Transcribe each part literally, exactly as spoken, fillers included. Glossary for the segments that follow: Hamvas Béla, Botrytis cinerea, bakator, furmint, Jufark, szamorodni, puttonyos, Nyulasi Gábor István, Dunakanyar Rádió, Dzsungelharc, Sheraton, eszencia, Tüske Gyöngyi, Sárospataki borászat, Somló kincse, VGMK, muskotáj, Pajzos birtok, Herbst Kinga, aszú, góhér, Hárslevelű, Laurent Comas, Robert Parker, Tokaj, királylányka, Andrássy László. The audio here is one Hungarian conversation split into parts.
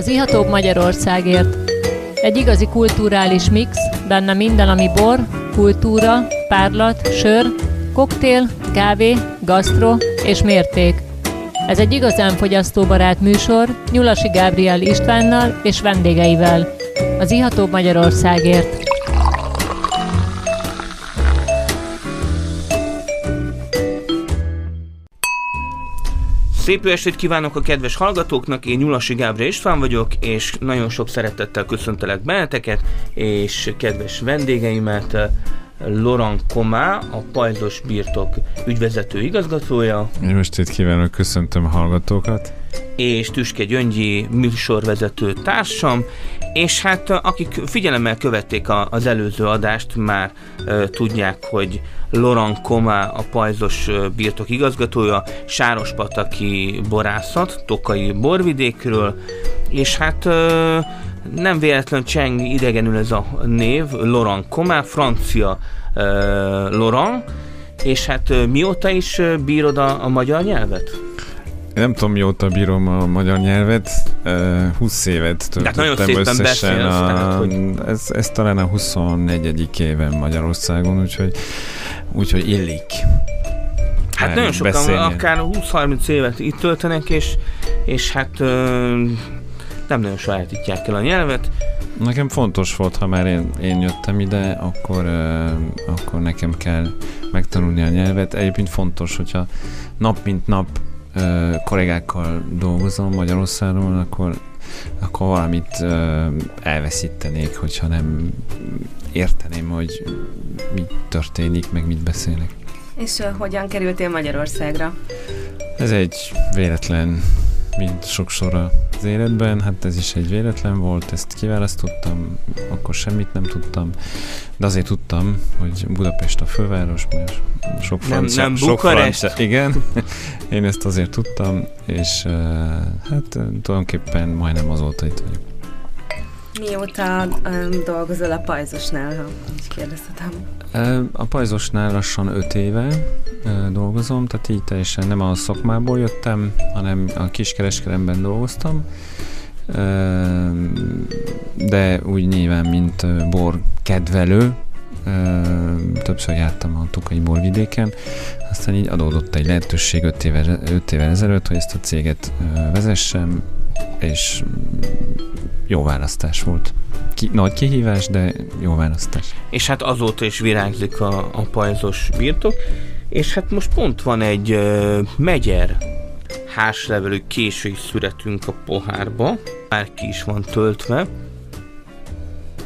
az ihatóbb Magyarországért. Egy igazi kulturális mix, benne minden, ami bor, kultúra, párlat, sör, koktél, kávé, gasztro és mérték. Ez egy igazán fogyasztóbarát műsor Nyulasi Gábor Istvánnal és vendégeivel. Az ihatóbb Magyarországért. Szép jó estét kívánok a kedves hallgatóknak, én Nyulasi Gábor István vagyok, és nagyon sok szeretettel köszöntelek benneteket, és kedves vendégeimet, Laurent Comas, a Pajzos birtok ügyvezető igazgatója. Jó estét kívánok, köszöntöm a hallgatókat. És Tüske Gyöngyi műsorvezető társam, és hát akik figyelemmel követték a, az előző adást, már e, tudják, hogy Laurent Comas, a Pajzos birtok igazgatója, Sárospataki borászat, tokaji borvidékről, és hát e, nem véletlen cseng idegenül ez a név, Laurent Comas, francia e, Laurent, és hát e, mióta is bírod a, a magyar nyelvet? Nem tudom, mióta bírom a magyar nyelvet, húsz évet töltöttem összesen, a, tehát, hogy... ez, ez talán a huszonnegyedik éven Magyarországon, úgyhogy, úgyhogy illik. Hát nagyon sokan beszéljen. Akár húsz-harminc évet itt töltenek, és, és hát nem nagyon sajátítják el a nyelvet. Nekem fontos volt, ha már én, én jöttem ide, akkor, akkor nekem kell megtanulni a nyelvet. Egyébként fontos, hogyha nap mint nap Uh, kollégákkal dolgozom Magyarországon, akkor, akkor valamit uh, elveszítenék, hogyha nem érteném, hogy mi történik, meg mit beszélnek. És uh, hogyan kerültél Magyarországra? Ez egy véletlen, mint sokszor az életben, hát ez is egy véletlen volt, ezt kiválasztottam, akkor semmit nem tudtam, de azért tudtam, hogy Budapest a főváros, mert sok francia, nem, nem sok francia, igen, én ezt azért tudtam, és hát tulajdonképpen majdnem azóta itt vagyok. Mióta um, dolgozol a Pajzosnál, ha így kérdeztetem? A Pajzosnál lassan öt éve uh, dolgozom, tehát így teljesen nem a szakmából jöttem, hanem a kiskereskedelemben dolgoztam, uh, de úgy nyilván, mint uh, borkedvelő, uh, többször jártam a tokaji borvidéken, aztán így adódott egy lehetőség öt évvel, öt évvel ezelőtt, hogy ezt a céget uh, vezessem, és jó választás volt. Ki, nagy kihívás, de jó választás. És hát azóta is virágzik a, a Pajzos birtok, és hát most pont van egy uh, megyer hárslevelű késői szüretünk a pohárba, már ki is van töltve.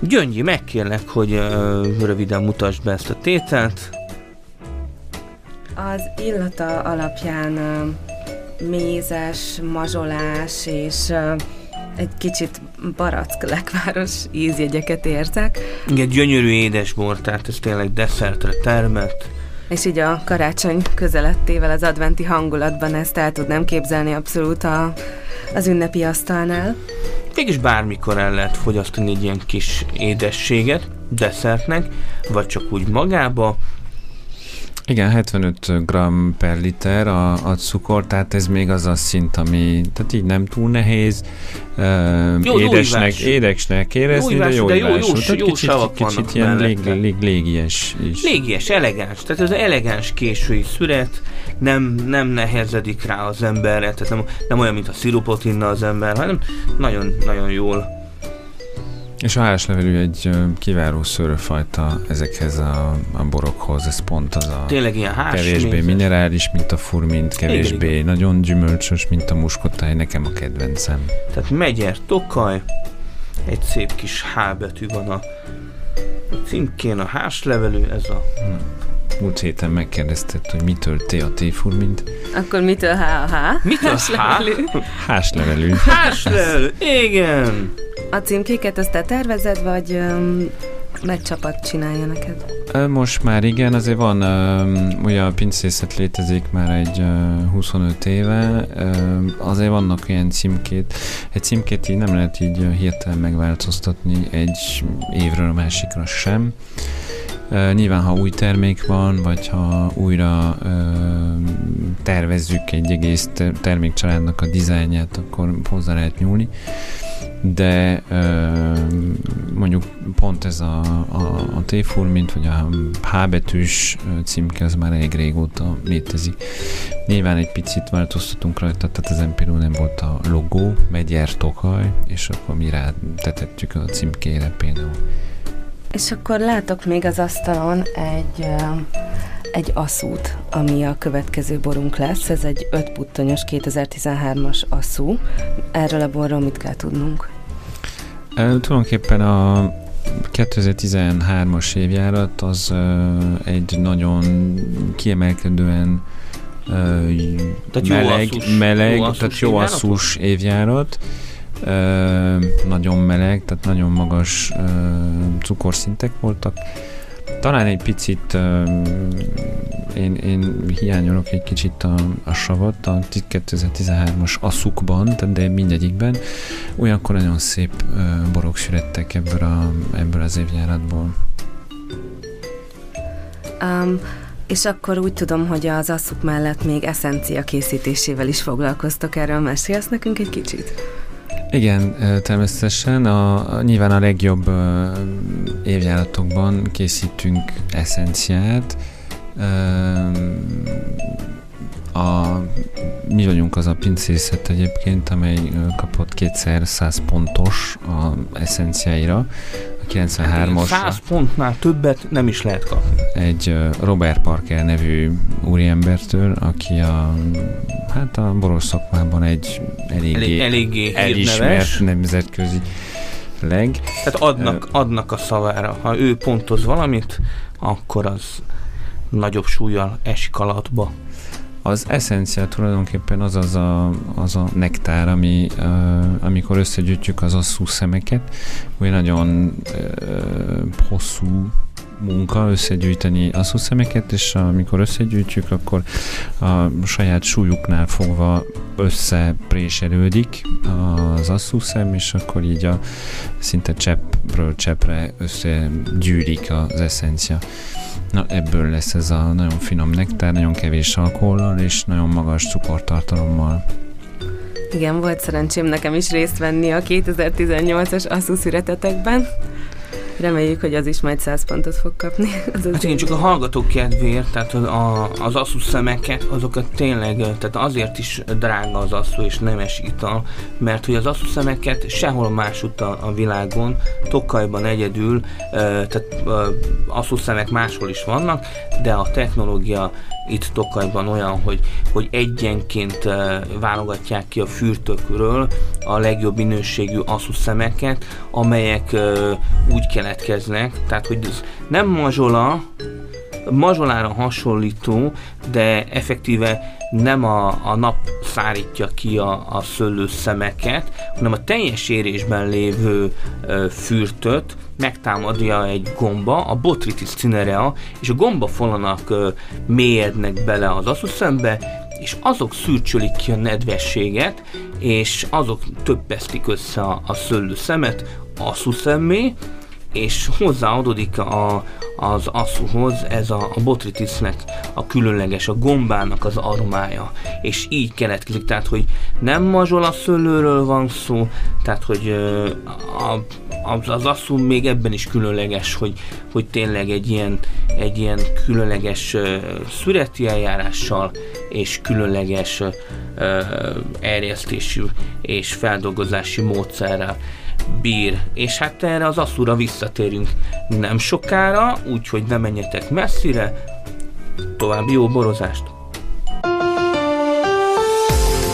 Gyöngyi, megkérlek, hogy uh, röviden mutasd be ezt a tételt. Az illata alapján uh... mézes, mazsolás, és uh, egy kicsit barackkelekváros ízjegyeket érzek. Igen, gyönyörű édesbor, tehát ez tényleg desszertre termelt. És így a karácsony közelettével, az adventi hangulatban ezt el tudnám képzelni abszolút a, az ünnepi asztalnál. Mégis bármikor el lehet fogyasztani egy ilyen kis édességet desszertnek, vagy csak úgy magába. Igen, hetvenöt gramm per liter a, a cukor, tehát ez még az a szint, ami, tehát így nem túl nehéz uh, jó, édesnek, édesnek érezni, jó ívás, de jó ívású. Tehát jó kicsit, kicsit ilyen lég, lég, légies is. Légies, elegáns, tehát ez elegáns késői szüret, nem, nem nehezedik rá az emberre, tehát nem, nem olyan, mint a szirupot inna az ember, hanem nagyon-nagyon jól. És a hárslevelű egy kiváló szőrőfajta ezekhez a, a borokhoz, ez pont az a tényleg ilyen hárs, kevésbé nézze. Minerális, mint a furmint, kevésbé igen, nagyon gyümölcsös, mint a muskotáj, nekem a kedvencem. Tehát megyer, Tokaj, egy szép kis H betű van a címkén, a hárslevelű, ez a... Múlt héten megkérdezted, hogy mitől T a T-furmint. Akkor mitől H a H? Mitől H? Hárslevelű. Hárslevelű, igen! A címkéket azt te tervezed, vagy öm, egy csapat csinálja neked? Most már igen, azért van, öm, ugye a pincészet létezik már egy öm, huszonöt éve, öm, azért vannak ilyen címkét. Egy címkét így nem lehet így hirtelen megváltoztatni egy évről a másikra sem. Uh, nyilván, ha új termék van, vagy ha újra uh, tervezzük egy egész termékcsaládnak a dizájnját, akkor hozzá lehet nyúlni. de ö, mondjuk pont ez a, a, a T-fur, mint vagy a H betűs címke, az már elég régóta létezik. Nyilván egy picit változtatunk rajta, tehát ezen például nem volt a logó, Megyér Tokaj, és akkor mi rátetettük a címkére például. És akkor látok még az asztalon egy... egy aszút, ami a következő borunk lesz. Ez egy öt puttonyos kétezer-tizenhármas aszú. Erről a borról mit kell tudnunk? E, tulajdonképpen a kétezer-tizenhármas évjárat az e, egy nagyon kiemelkedően e, meleg, meleg, tehát jó aszús évjárat. E, nagyon meleg, tehát nagyon magas e, cukorszintek voltak. Talán egy picit uh, én, én hiányolok egy kicsit a, a savat a kétezer-tizenhármas aszukban, tehát de mindegyikben. Olyankor nagyon szép uh, borok születtek ebből, a, ebből az évjáratból. Um, és akkor úgy tudom, hogy az aszuk mellett még eszencia készítésével is foglalkoztok, erről mesélsz nekünk egy kicsit? Igen, természetesen. A, nyilván a legjobb ö, évjáratokban készítünk eszenciát. Ö, a, mi vagyunk az a pincészet egyébként, amely kapott kétszer száz pontos a eszenciáira. A kilencvenhármasra. száz pontnál többet nem is lehet kapni. Egy Robert Parker nevű úriembertől, aki a, hát a boros szakmában egy eléggé, eléggé elismert nemzetközi leg. Tehát adnak, adnak a szavára. Ha ő pontoz valamit, akkor az nagyobb súllyal esik alatba. Az eszencia tulajdonképpen az az a, az a nektár, ami, uh, amikor összegyűjtjük az asszú szemeket, úgy nagyon uh, hosszú munka összegyűjteni asszú szemeket, és amikor összegyűjtjük, akkor a saját súlyuknál fogva összepréselődik az asszú szem, és akkor így a szinte cseppről cseppre összegyűlik az eszencia. Na, ebből lesz ez a nagyon finom nektár, nagyon kevés alkohollal és nagyon magas cukortartalommal. Igen, volt szerencsém nekem is részt venni a kétezer-tizennyolcas aszú szüretetekben. Reméljük, hogy az is majd száz pontot fog kapni. Az hát igen, csak a hallgatók kedvéért, tehát az, a, az aszú szemeket, azokat tényleg, tehát azért is drága az aszú és nemes ital, mert hogy az aszú szemeket sehol másutt a, a világon, Tokajban egyedül, tehát aszú szemek máshol is vannak, de a technológia itt Tokajban olyan, hogy, hogy egyenként válogatják ki a fürtökről a legjobb minőségű aszú szemeket, amelyek úgy keletkeznek, tehát hogy ez nem mazsola, mazsolára hasonlító, de effektíve nem a, a nap szárítja ki a, a szőlőszemeket, hanem a teljes érésben lévő ö, fürtöt megtámadja egy gomba, a Botrytis cinerea, és a gombafolanak ö, mélyednek bele az asszuszembe, és azok szürcsölik ki a nedvességet, és azok többesztik össze a, a szőlőszemet asszuszemmé, és hozzáadódik a, az aszúhoz ez a, a Botrytisnek a különleges, a gombának az aromája, és így keletkezik, tehát hogy nem mazsola szőlőről van szó, tehát hogy ö, a, az, az aszú még ebben is különleges, hogy, hogy tényleg egy ilyen, egy ilyen különleges ö, szüreti eljárással és különleges ö, ö, erjesztésű és feldolgozási módszerrel bír. És hát erre az aszúra visszatérünk nem sokára, úgyhogy ne menjetek messzire, további jó borozást!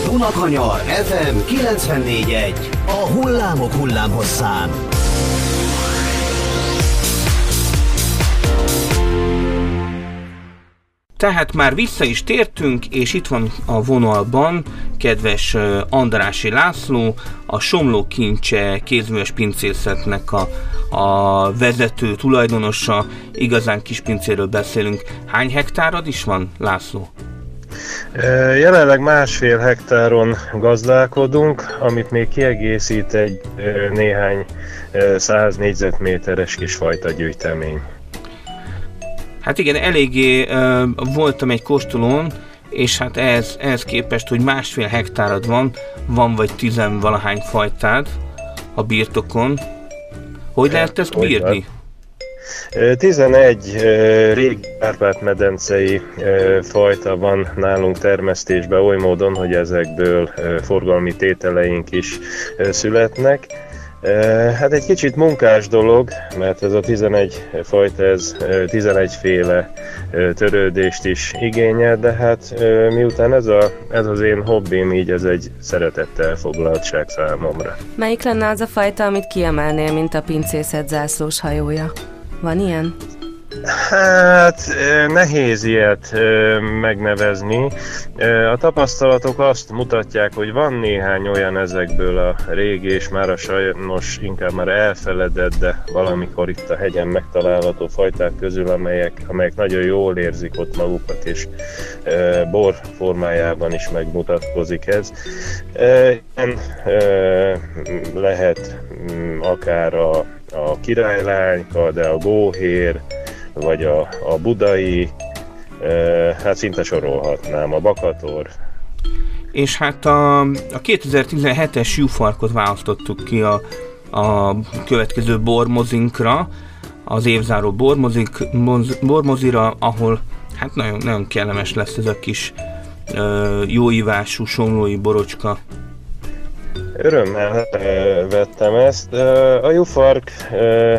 Dunakanyar ef em kilencvennégy egész egy. A hullámok hullámhosszán. Tehát már vissza is tértünk, és itt van a vonalban kedves Andrássy László, a Somló kincse kézműves pincészetnek a, a vezető, tulajdonosa. Igazán kis pincéről beszélünk. Hány hektárad is van, László? Jelenleg másfél hektáron gazdálkodunk, amit még kiegészít egy néhány száz négyzetméteres kisfajta gyűjtemény. Hát igen, eléggé uh, voltam egy kóstolón, és hát ehhez, ehhez képest, hogy másfél hektárad van, van vagy tizenvalahány fajtád, a birtokon. Hogy lehet ezt bírni? tizenegy régi Kárpát-medencei fajta van nálunk termesztésben oly módon, hogy ezekből forgalmi tételeink is születnek. Hát egy kicsit munkás dolog, mert ez a tizenegy fajta, ez tizenegy féle törődést is igényel, de hát miután ez, a, ez az én hobbim, így ez egy szeretettel foglaltság számomra. Melyik lenne az a fajta, amit kiemelnél, mint a pincészet zászlós hajója? Van ilyen? Hát nehéz ilyet megnevezni. A tapasztalatok azt mutatják, hogy van néhány olyan ezekből a régi és már a sajnos inkább már elfeledett, de valamikor itt a hegyen megtalálható fajták közül, amelyek, amelyek nagyon jól érzik ott magukat, és bor formájában is megmutatkozik ez. Ilyen lehet akár a a királylányka, de a góhér, vagy a, a budai, e, hát szinte sorolhatnám, a bakator. És hát a, a kétezer-tizenhetes Jufarkot választottuk ki a, a következő bormozinkra, az évzáró bormozik, moz, bormozira, ahol hát nagyon, nagyon kellemes lesz ez a kis e, jóívású somlói borocska. Örömmel vettem ezt. A jufark,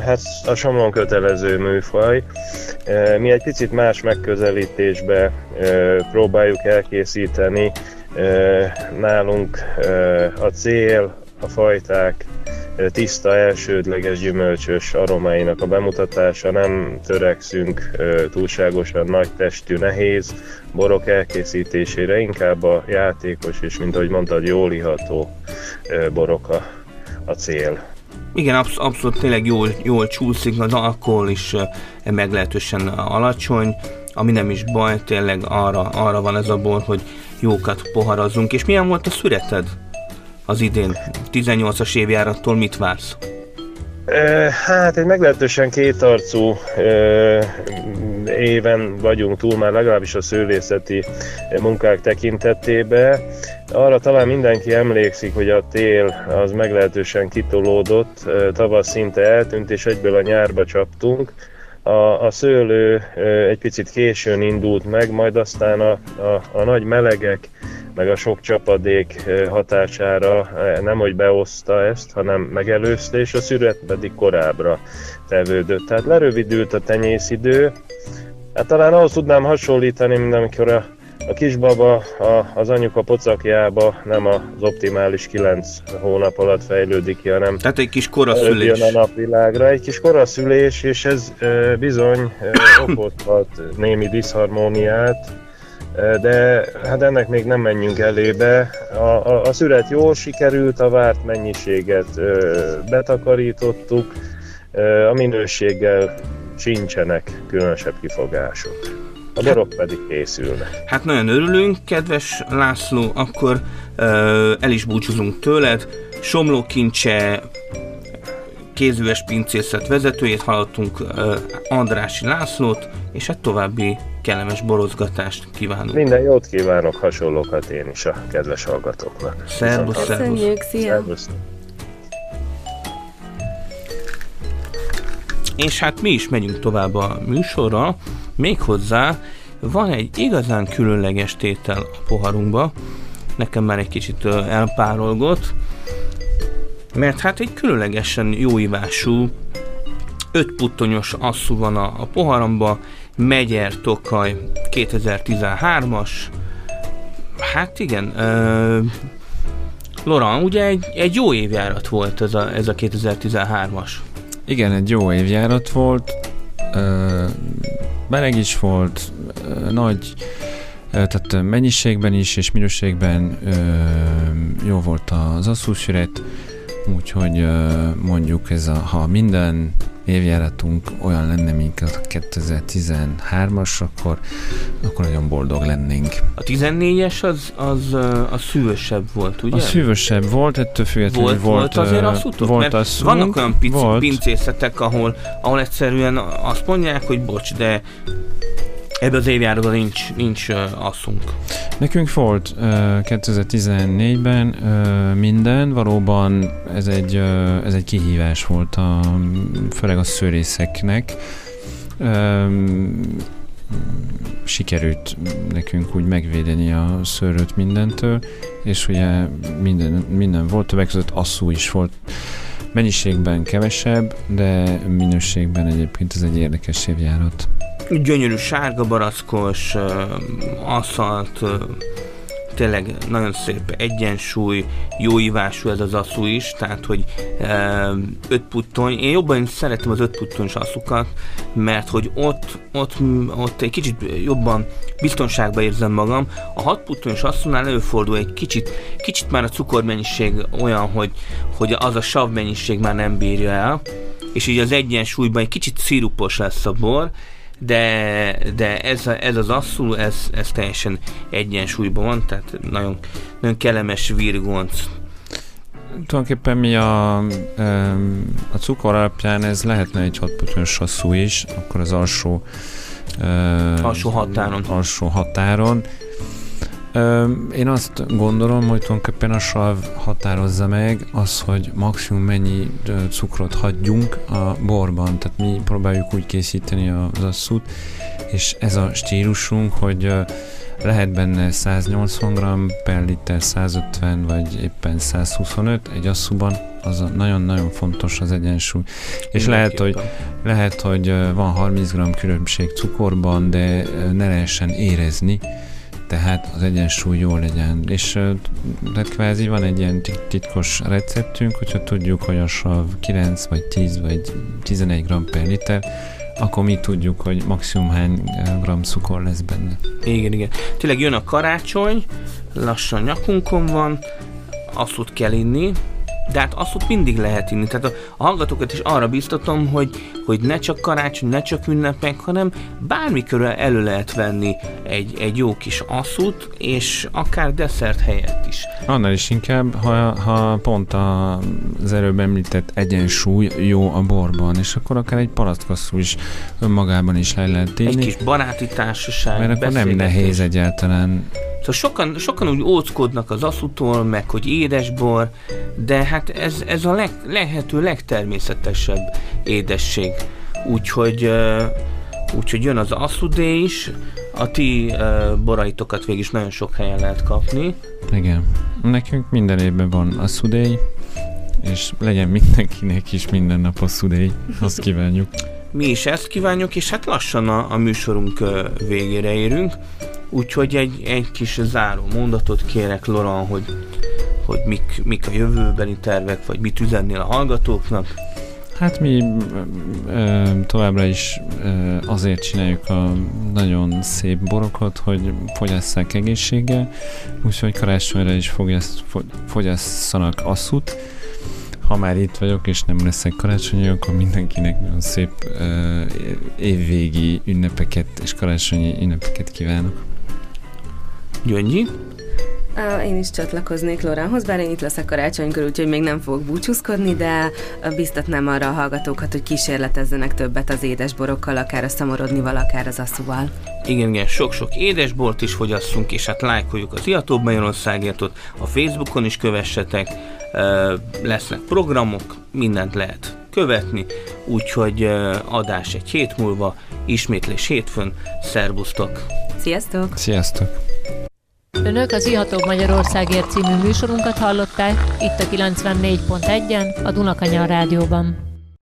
hát a Somlón kötelező műfaj. Mi egy picit más megközelítésbe próbáljuk elkészíteni. Nálunk a cél, a fajták tiszta, elsődleges gyümölcsös aromáinak a bemutatása. Nem törekszünk túlságosan nagy testű, nehéz borok elkészítésére, inkább a játékos és, mint ahogy mondtad, jól iható borok a, a cél. Igen, absz- abszolút tényleg jól, jól csúszik, az alkohol is meglehetősen alacsony, ami nem is baj, tényleg arra, arra van ez a bor, hogy jókat poharazzunk. És milyen volt a szüreted az idén? tizennyolcas évjárattól mit vársz? Hát egy meglehetősen kétarcú éven vagyunk túl, már legalábbis a szőlészeti munkák tekintetében. Arra talán mindenki emlékszik, hogy a tél az meglehetősen kitolódott, tavasz szinte eltűnt, és egyből a nyárba csaptunk. A, a szőlő egy picit későn indult meg, majd aztán a, a, a nagy melegek meg a sok csapadék hatására nemhogy beoszta ezt, hanem megelőzte, és a szüret pedig korábbra tevődött. Tehát lerövidült a tenyészidő. Hát talán ahhoz tudnám hasonlítani, mint amikor a, a kisbaba a, az anyuka pocakjába nem az optimális kilenc hónap alatt fejlődik ki, hanem tehát egy kis koraszülés. Jön a napvilágra, egy kis koraszülés, és ez e, bizony e, okozhat némi diszharmóniát. De hát ennek még nem menjünk elébe. A, a, a szüret jól sikerült, a várt mennyiséget ö, betakarítottuk, ö, a minőséggel sincsenek különösebb kifogások. A borok pedig készülnek. Hát nagyon örülünk, kedves László, akkor ö, el is búcsúzunk tőled. Somló kincse kézműves pincészet vezetőjét hallottunk, ö, Andrássy Lászlót, és hát további kellemes borozgatást kívánok. Minden jót kívánok, hasonlókat én is a kedves hallgatóknak. Szervusz, szervusz. Szervusz. És hát mi is megyünk tovább a műsorra, méghozzá van egy igazán különleges tétel a poharunkba. Nekem már egy kicsit elpárolgott, mert hát egy különlegesen jóívású, öt puttonyos asszú van a, a poharamba, Megyer Tokaj kétezer-tizenhármas, hát igen, euh, Laurent, ugye egy, egy jó évjárat volt ez a, ez a kétezer-tizenhármas. Igen, egy jó évjárat volt, euh, meleg is volt, euh, nagy, euh, tehát mennyiségben is és minőségben euh, jó volt az asszúsüret, úgyhogy euh, mondjuk ez a, ha minden évjáratunk olyan lenne, mint a kétezer-tizenhármas, akkor, akkor nagyon boldog lennénk. A tizennégyes az, az, az szűvösebb volt, ugye? A szűvösebb volt, ettől függetlenül volt, volt, volt azért az utok, volt mert szunk, vannak olyan pici volt. Pincészetek, ahol, ahol egyszerűen azt mondják, hogy bocs, de Ebben az évjáratban nincs, nincs uh, asszunk. Nekünk volt uh, kétezer-tizennégyben uh, minden, valóban ez egy, uh, ez egy kihívás volt, a, főleg a szőrészeknek. Um, sikerült nekünk úgy megvédeni a szőröt mindentől, és ugye minden, minden volt, többek között asszú is volt. Mennyiségben kevesebb, de minőségben egyébként ez egy érdekes évjárat. Gyönyörű sárga baraszkos, aszalt, tényleg nagyon szép egyensúly, jó ivású ez az asszú is, tehát hogy öt puttony. Én jobban szeretem az öt puttonyos asszukat, mert hogy ott, ott, ott egy kicsit jobban biztonságban érzem magam. A hat puttonyos asszúnál előfordul egy kicsit, kicsit már a cukormennyiség olyan, hogy, hogy az a savmennyiség már nem bírja el, és így az egyensúlyban egy kicsit szirupos lesz a bor, de, de ez, ez az asszú, ez, ez teljesen egyensúlyban van, tehát nagyon, nagyon kellemes virgonc. Tulajdonképpen mi a, a cukor alapján ez lehetne egy hatputtonyos asszú is, akkor az alsó alsó határon. Alsó határon. Én azt gondolom, hogy tulajdonképpen a sav határozza meg az, hogy maximum mennyi cukrot hagyjunk a borban. Tehát mi próbáljuk úgy készíteni az asszút, és ez a stílusunk, hogy lehet benne száznyolcvan gramm per liter, százötven vagy éppen százhuszonöt egy asszúban, az a nagyon-nagyon fontos az egyensúly. És lehet hogy, lehet, hogy van harminc gramm különbség cukorban, de ne lehessen érezni, tehát az egyensúly jól legyen. És tehát kvázi van egy ilyen titkos receptünk, hogyha tudjuk, hogy a sav kilenc vagy tíz vagy tizenegy gramm per liter, akkor mi tudjuk, hogy maximum hány gramm cukor lesz benne. Igen, igen. Tényleg jön a karácsony, lassan nyakunkon van, asszút kell inni, de hát asszút mindig lehet inni. Tehát a, a hallgatókat is arra biztatom, hogy, hogy ne csak karácsony, ne csak ünnepek, hanem bármikor elő lehet venni egy, egy jó kis asszút, és akár desszert helyett is. Annál is inkább, ha, ha pont az előbb említett egyensúly jó a borban, és akkor akár egy palackasszú is önmagában is le lehet inni. Egy kis baráti társaság, mert akkor nem nehéz egyáltalán. Szóval sokan, sokan úgy óckodnak az asszútól, meg hogy édesbor, de hát ez, ez a leg, lehető legtermészetesebb édesség. Úgyhogy, uh, úgyhogy jön az asszúdé is, a ti uh, boraitokat végig is nagyon sok helyen lehet kapni. Igen, nekünk minden évben van asszúdé, és legyen mindenkinek is minden nap asszúdé, azt kívánjuk. Mi is ezt kívánjuk, és hát lassan a, a műsorunk uh, végére érünk. Úgyhogy egy, egy kis záró mondatot kérek, Laurent, hogy, hogy mik, mik a jövőbeni tervek, vagy mit üzennél a hallgatóknak? Hát mi ö, továbbra is ö, azért csináljuk a nagyon szép borokat, hogy fogyasszák egészséggel, úgyhogy karácsonyra is fogyasz, fogyasszanak asszút. Ha már itt vagyok, és nem leszek karácsonyi, akkor mindenkinek nagyon szép ö, évvégi ünnepeket és karácsonyi ünnepeket kívánok. Gyöngyi? Én is csatlakoznék Laurenthoz, bár én itt leszek karácsonykor, úgyhogy még nem fogok búcsúzkodni, de biztatnám arra a hallgatókat, hogy kísérletezzenek többet az édesborokkal, akár a szamorodnival, akár az asszúval. Igen, igen, sok-sok édesbort is fogyasszunk, és hát lájkoljuk az Iatóbb Magyarországért, a Facebookon is kövessetek, lesznek programok, mindent lehet követni, úgyhogy adás egy hét múlva, ismétlés hétfőn, szervusztok! Sziasztok! Sziasztok! Önök az Ihatóbb Magyarországért című műsorunkat hallották itt a kilencvennégy pont egyen a Dunakanyar Rádióban.